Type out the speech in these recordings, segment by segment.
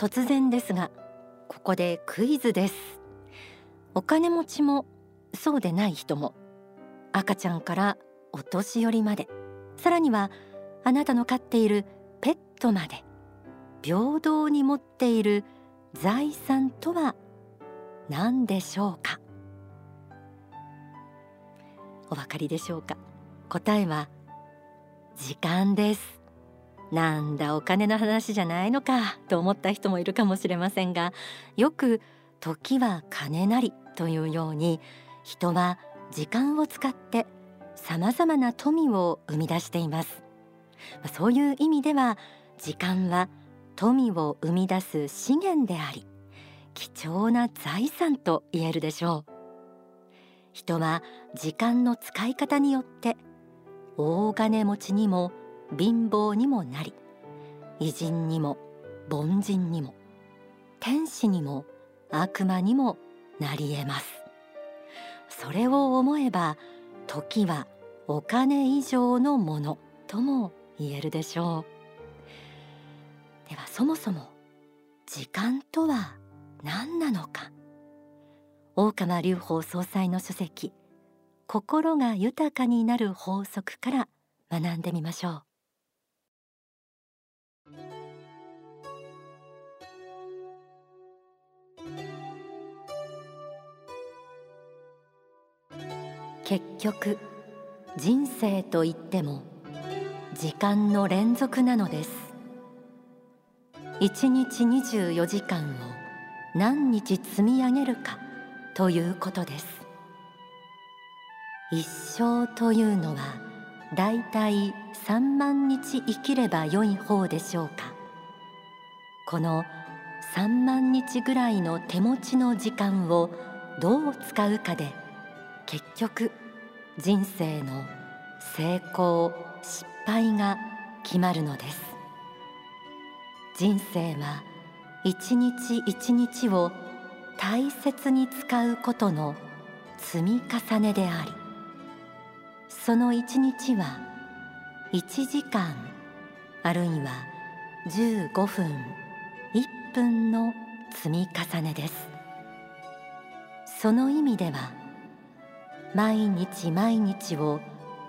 突然ですがここでクイズです。お金持ちもそうでない人も、赤ちゃんからお年寄りまで、さらにはあなたの飼っているペットまで平等に持っている財産とは何でしょうか。お分かりでしょうか。答えは時間です。なんだお金の話じゃないのかと思った人もいるかもしれませんが、よく時は金なりというように人は時間を使ってさまざまな富を生み出しています。そういう意味では時間は富を生み出す資源であり、貴重な財産と言えるでしょう。人は時間の使い方によって大金持ちにも貧乏にもなり、偉人にも凡人にも天使にも悪魔にもなり得ます。それを思えば時はお金以上のものとも言えるでしょう。ではそもそも時間とは何なのか。大川隆法総裁の書籍「心が豊かになる法則」から学んでみましょう。結局人生といっても時間の連続なのです。1日24時間を何日積み上げるかということです。一生というのはだいたい3万日生きれば良い方でしょうか。この3万日ぐらいの手持ちの時間をどう使うかで、結局人生の成功失敗が決まるのです。人生は一日一日を大切に使うことの積み重ねであり、その一日は1時間あるいは15分1分の積み重ねです。その意味では毎日毎日を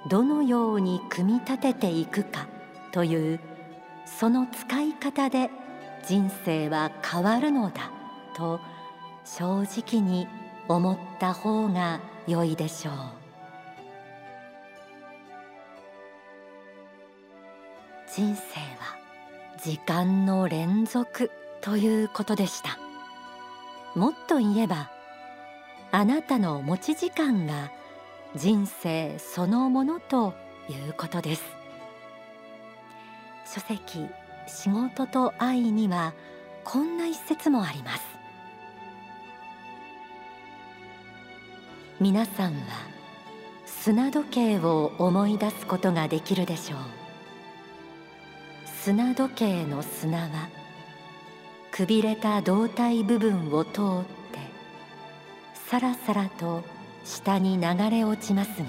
どのように組み立てていくかという、その使い方で人生は変わるのだと正直に思った方が良いでしょう。人生は時間の連続ということでした。もっと言えば、あなたの持ち時間が人生そのものということです。書籍「仕事と愛」にはこんな一節もあります。皆さんは砂時計を思い出すことができるでしょう。砂時計の砂はくびれた胴体部分を通ってさらさらと下に流れ落ちますが、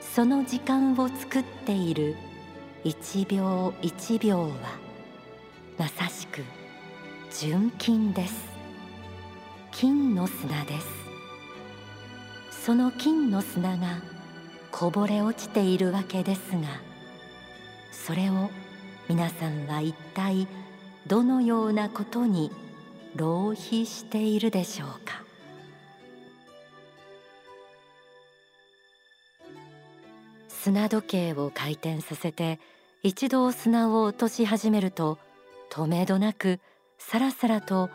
その時間を作っている一秒一秒はまさしく純金です。金の砂です。その金の砂がこぼれ落ちているわけですが、それを皆さんは一体どのようなことに浪費しているでしょうか。砂時計を回転させて一度砂を落とし始めると、とめどなくさらさらと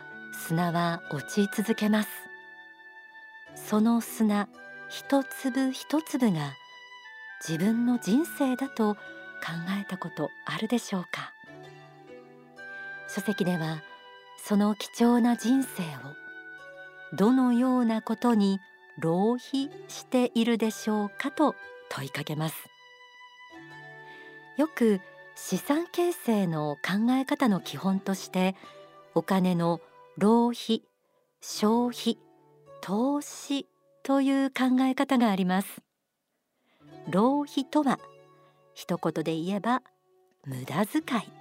砂は落ち続けます。その砂一粒一粒が自分の人生だと考えたことあるでしょうか。書籍ではその貴重な人生をどのようなことに浪費しているでしょうかと問いかけます。よく資産形成の考え方の基本として、お金の浪費、消費、投資という考え方があります。浪費とは一言で言えば無駄遣い、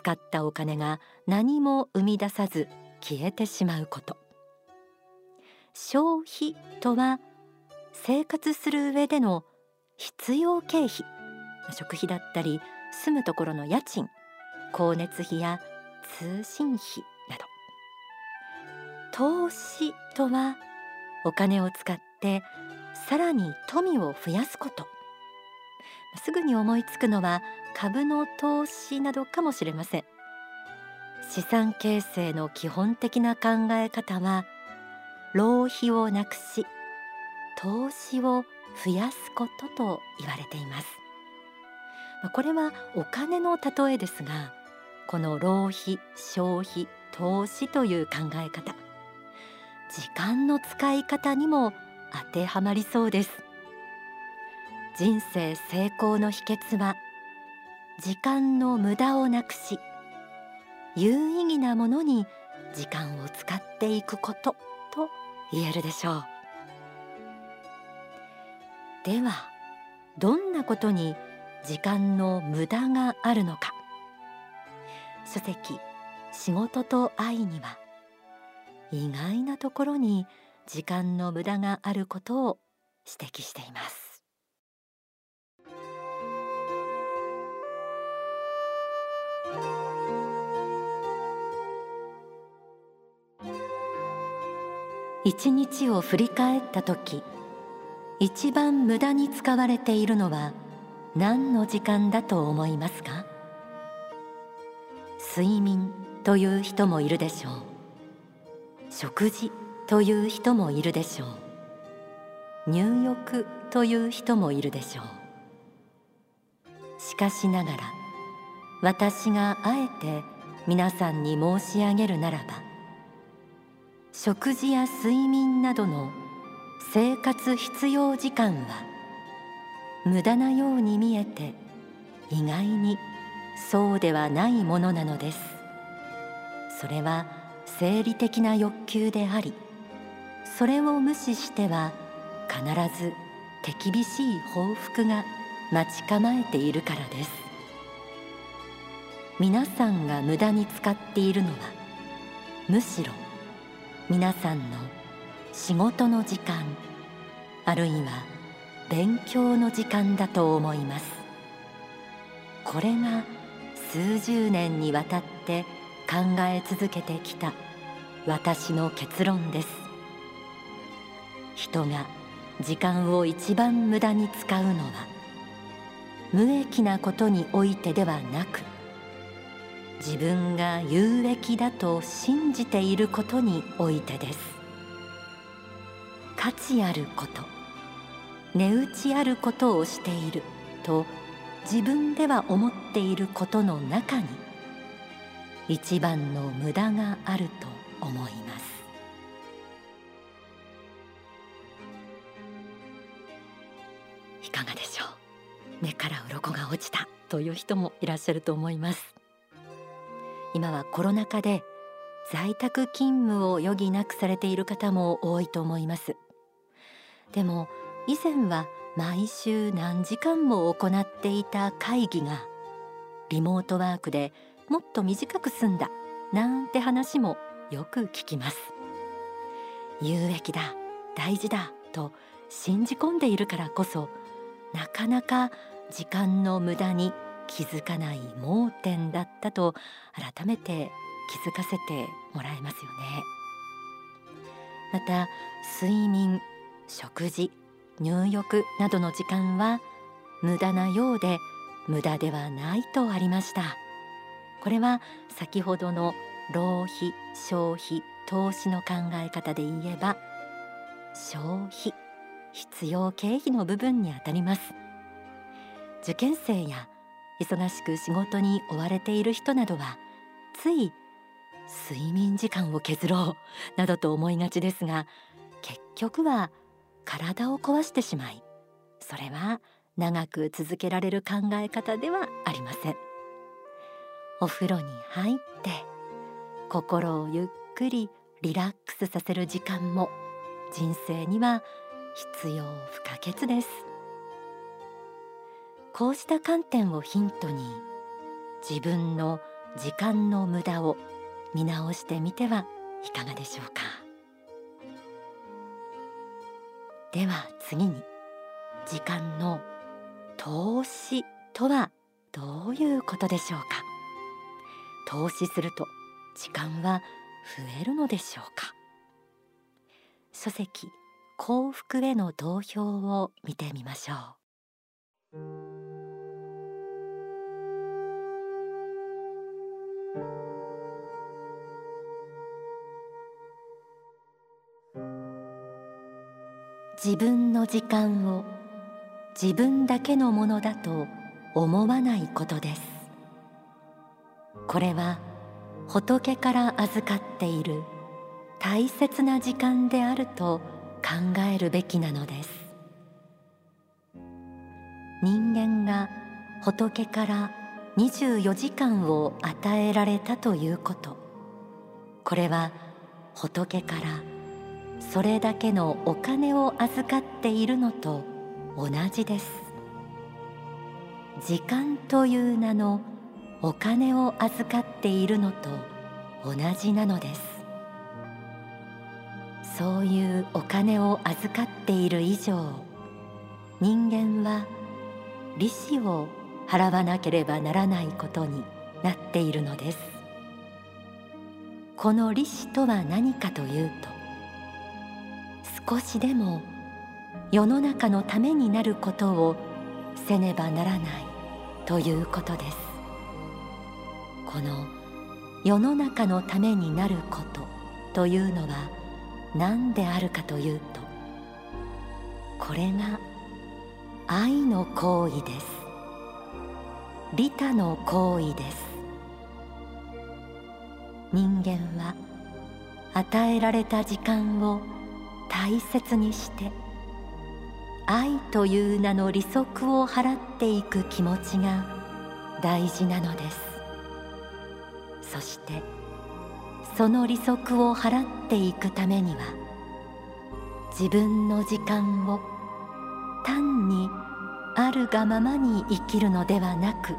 使ったお金が何も生み出さず消えてしまうこと。消費とは生活する上での必要経費、食費だったり住むところの家賃、光熱費や通信費など。投資とはお金を使ってさらに富を増やすこと。すぐに思いつくのは株の投資などかもしれません。資産形成の基本的な考え方は浪費をなくし投資を増やすことと言われています。これはお金の例えですが、この浪費、消費、投資という考え方、時間の使い方にも当てはまりそうです。人生成功の秘訣は時間の無駄をなくし有意義なものに時間を使っていくことと言えるでしょう。ではどんなことに時間の無駄があるのか。書籍「仕事と愛」には意外なところに時間の無駄があることを指摘しています。一日を振り返った時、一番無駄に使われているのは何の時間だと思いますか？睡眠という人もいるでしょう。食事という人もいるでしょう。入浴という人もいるでしょう。しかしながら、私があえて皆さんに申し上げるならば、食事や睡眠などの生活必要時間は無駄なように見えて意外にそうではないものなのです。それは生理的な欲求であり、それを無視しては必ず手厳しい報復が待ち構えているからです。皆さんが無駄に使っているのはむしろ皆さんの仕事の時間、あるいは勉強の時間だと思います。これが数十年にわたって考え続けてきた私の結論です。人が時間を一番無駄に使うのは無益なことにおいてではなく、自分が有益だと信じていることにおいてです。価値あること、値打ちあることをしていると自分では思っていることの中に一番の無駄があると思います。いかがでしょう。目から鱗が落ちたという人もいらっしゃると思います。今はコロナ禍で在宅勤務を余儀なくされている方も多いと思います。でも以前は毎週何時間も行っていた会議がリモートワークでもっと短く済んだなんて話もよく聞きます。有益だ、大事だと信じ込んでいるからこそ、なかなか時間の無駄に気づかない盲点だったと改めて気づかせてもらえますよね。また睡眠、食事、入浴などの時間は無駄なようで無駄ではないとありました。これは先ほどの浪費、消費、投資の考え方で言えば消費、必要経費の部分にあたります。受験生や忙しく仕事に追われている人などはつい睡眠時間を削ろうなどと思いがちですが、結局は体を壊してしまい、それは長く続けられる考え方ではありません。お風呂に入って心をゆっくりリラックスさせる時間も人生には必要不可欠です。こうした観点をヒントに、自分の時間の無駄を見直してみてはいかがでしょうか。では次に、時間の投資とはどういうことでしょうか。投資すると時間は増えるのでしょうか。書籍「幸福への道標」を見てみましょう。自分の時間を自分だけのものだと思わないことです。これは仏から預かっている大切な時間であると考えるべきなのです。人間が仏から24時間を与えられたということ、これは仏からそれだけのお金を預かっているのと同じです。時間という名のお金を預かっているのと同じなのです。そういうお金を預かっている以上、人間は利子を払わなければならないことになっているのです。この利子とは何かというと、少しでも世の中のためになることをせねばならないということです。この世の中のためになることというのは何であるかというと、これが愛の行為です。利他の行為です。人間は与えられた時間を大切にして愛という名の利息を払っていく気持ちが大事なのです。そしてその利息を払っていくためには、自分の時間を単にあるがままに生きるのではなく、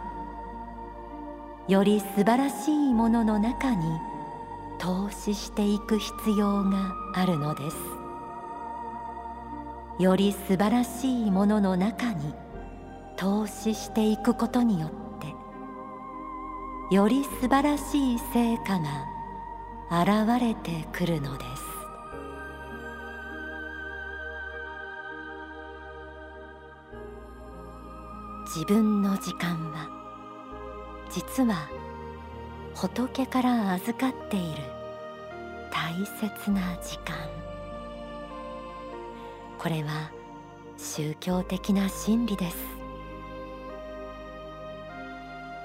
より素晴らしいものの中に投資していく必要があるのです。より素晴らしいものの中に投資していくことによって、より素晴らしい成果が現れてくるのです。自分の時間は、実は仏から預かっている大切な時間。これは宗教的な真理です。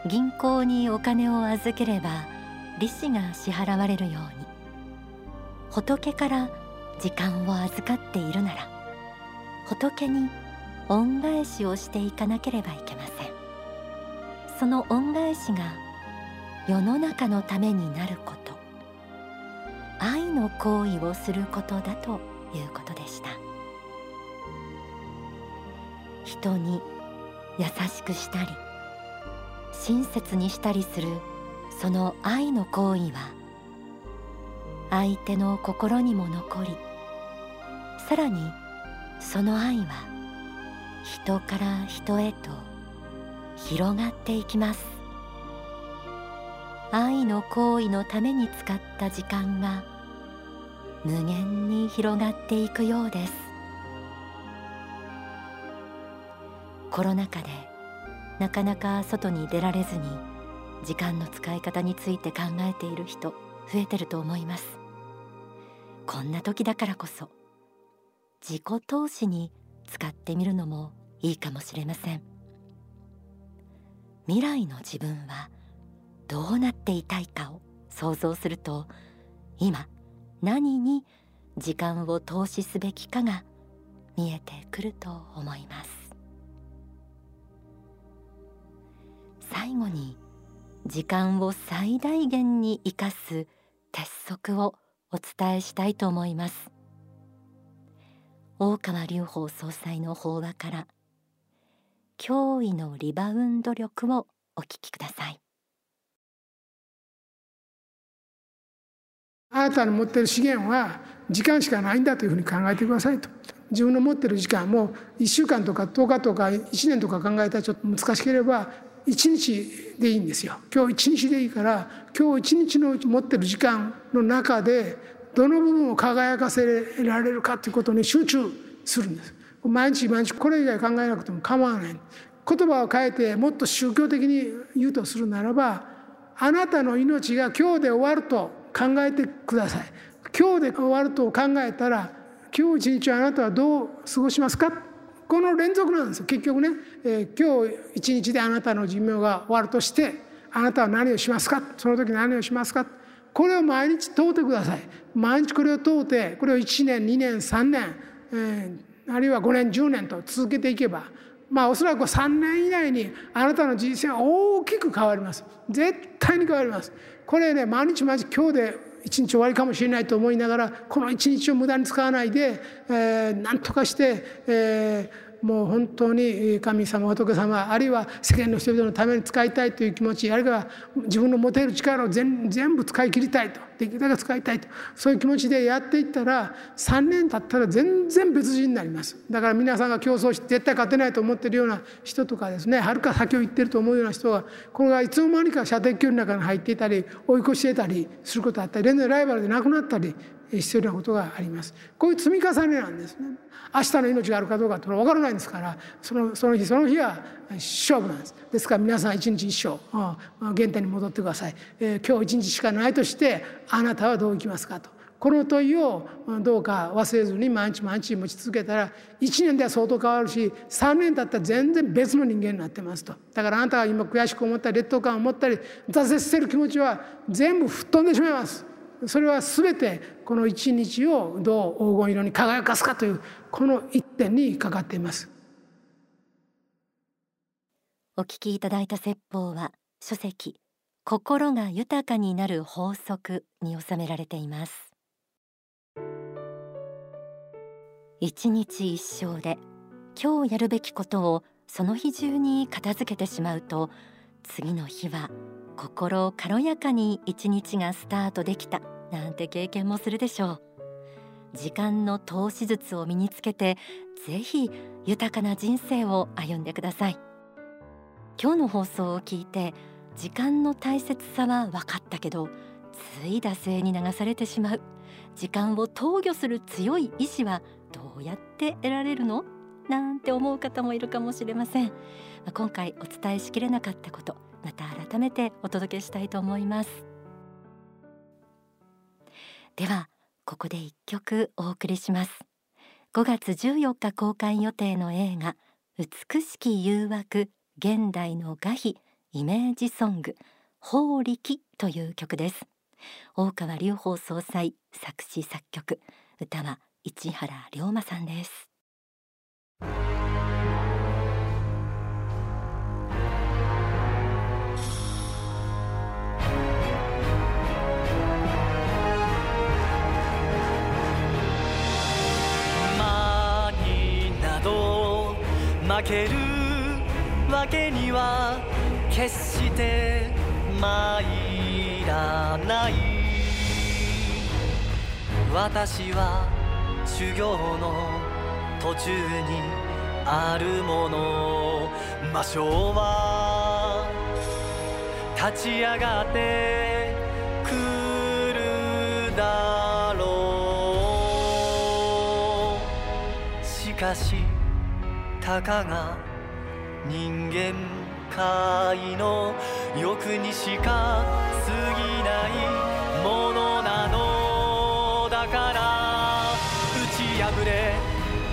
銀行にお金を預ければ利子が支払われるように、仏から時間を預かっているなら、仏に恩返しをしていかなければいけません。その恩返しが世の中のためになること、愛の行為をすることだということでした。人に優しくしたり親切にしたりする、その愛の行為は相手の心にも残り、さらにその愛は人から人へと広がっていきます。愛の行為のために使った時間が無限に広がっていくようです。コロナ禍でなかなか外に出られずに、時間の使い方について考えている人増えてると思います。こんな時だからこそ自己投資に使ってみるのもいいかもしれません。未来の自分はどうなっていたいかを想像すると、今何に時間を投資すべきかが見えてくると思います。最後に、時間を最大限に生かす鉄則をお伝えしたいと思います。大川隆法総裁の法話から、驚異のリバウンド力をお聞きください。あなたの持っている資源は時間しかないんだというふうに考えてくださいと。自分の持っている時間も1週間とか10日とか1年とか考えたらちょっと難しければ1日でいいんですよ。今日1日でいいから、今日1日の持っている時間の中でどの部分を輝かせられるかということに集中するんです。毎日毎日これ以外考えなくても構わない。言葉を変えてもっと宗教的に言うとするならば、あなたの命が今日で終わると考えてください。今日で終わると考えたら、今日一日あなたはどう過ごしますか。この連続なんですよ結局ね。今日一日であなたの寿命が終わるとして、あなたは何をしますか、その時何をしますか、これを毎日問うてください。毎日これを問うて、これを1年2年3年、あるいは5年10年と続けていけば、おそらく3年以内にあなたの人生は大きく変わります。絶対に変わります。これね、毎日毎日今日で一日終わりかもしれないと思いながら、この一日を無駄に使わないで、なんとかして、もう本当に神様仏様、あるいは世間の人々のために使いたいという気持ち、あるいは自分の持てる力を 全部使い切りたいと、できるだけ使いたいと、そういう気持ちでやっていったら3年経ったら全然別人になります。だから皆さんが競争して絶対勝てないと思ってるような人とかですね、はるか先を行ってると思うような人が、これがいつの間にか射的距離の中に入っていたり追い越していたりすることがあったり、連続ライバルでなくなったり必要なことがあります。こういう積み重ねなんですね。明日の命があるかどうかって分からないんですから、その日その日は勝負なんです。ですから皆さん一日一生原点に戻ってください。今日一日しかないとして、あなたはどう生きますかと、この問いをどうか忘れずに毎日毎日持ち続けたら、1年では相当変わるし、3年経ったら全然別の人間になってますと。だからあなたが今悔しく思ったり劣等感を持ったり挫折してる気持ちは全部吹っ飛んでしまいます。それは全てこの一日をどう黄金色に輝かすかという、この一点にかかっています。お聞きいただいた説法は、書籍心が豊かになる法則に収められています。一日一生で今日やるべきことをその日中に片付けてしまうと、次の日は心軽やかに一日がスタートできたなんて経験もするでしょう。時間の投資術を身につけて、ぜひ豊かな人生を歩んでください。今日の放送を聞いて、時間の大切さは分かったけど、つい惰性に流されてしまう、時間を投与する強い意志はどうやって得られるのなんて思う方もいるかもしれません。今回お伝えしきれなかったこと、また改めてお届けしたいと思います。ではここで一曲お送りします。5月14日公開予定の映画、美しき誘惑現代の画碑イメージソング、法力という曲です。大川隆法総裁、作詞作曲、歌は市原龍馬さんです。馬になど負けるわけには決して参らない。私は修行の途中にあるもの、魔性は立ち上がってくるだろう。しかしたかが人間界の欲にしか過ぎないものなのだから、打ち破れ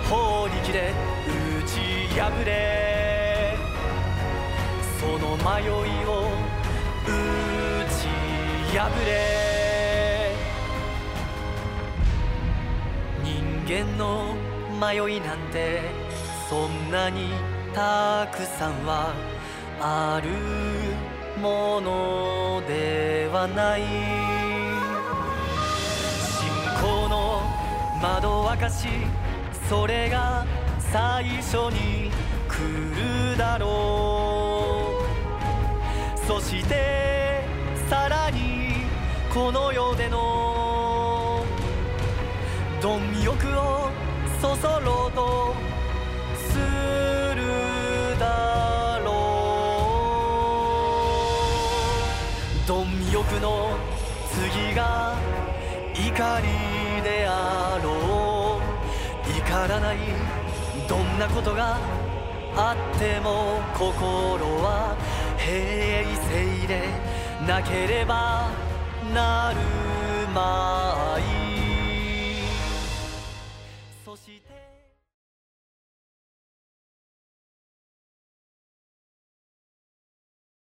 法力で打ち破れ、その迷いを打ち破れ。人間の迷いなんてそんなにたくさんはあるものではない。信仰の窓沸かし、それが最初に来るだろう。そしてさらにこの世での魅力をそそろうとするだろう。貪欲の次が怒りであろう。怒らない。どんなことがあっても心は平静でなければなるまい。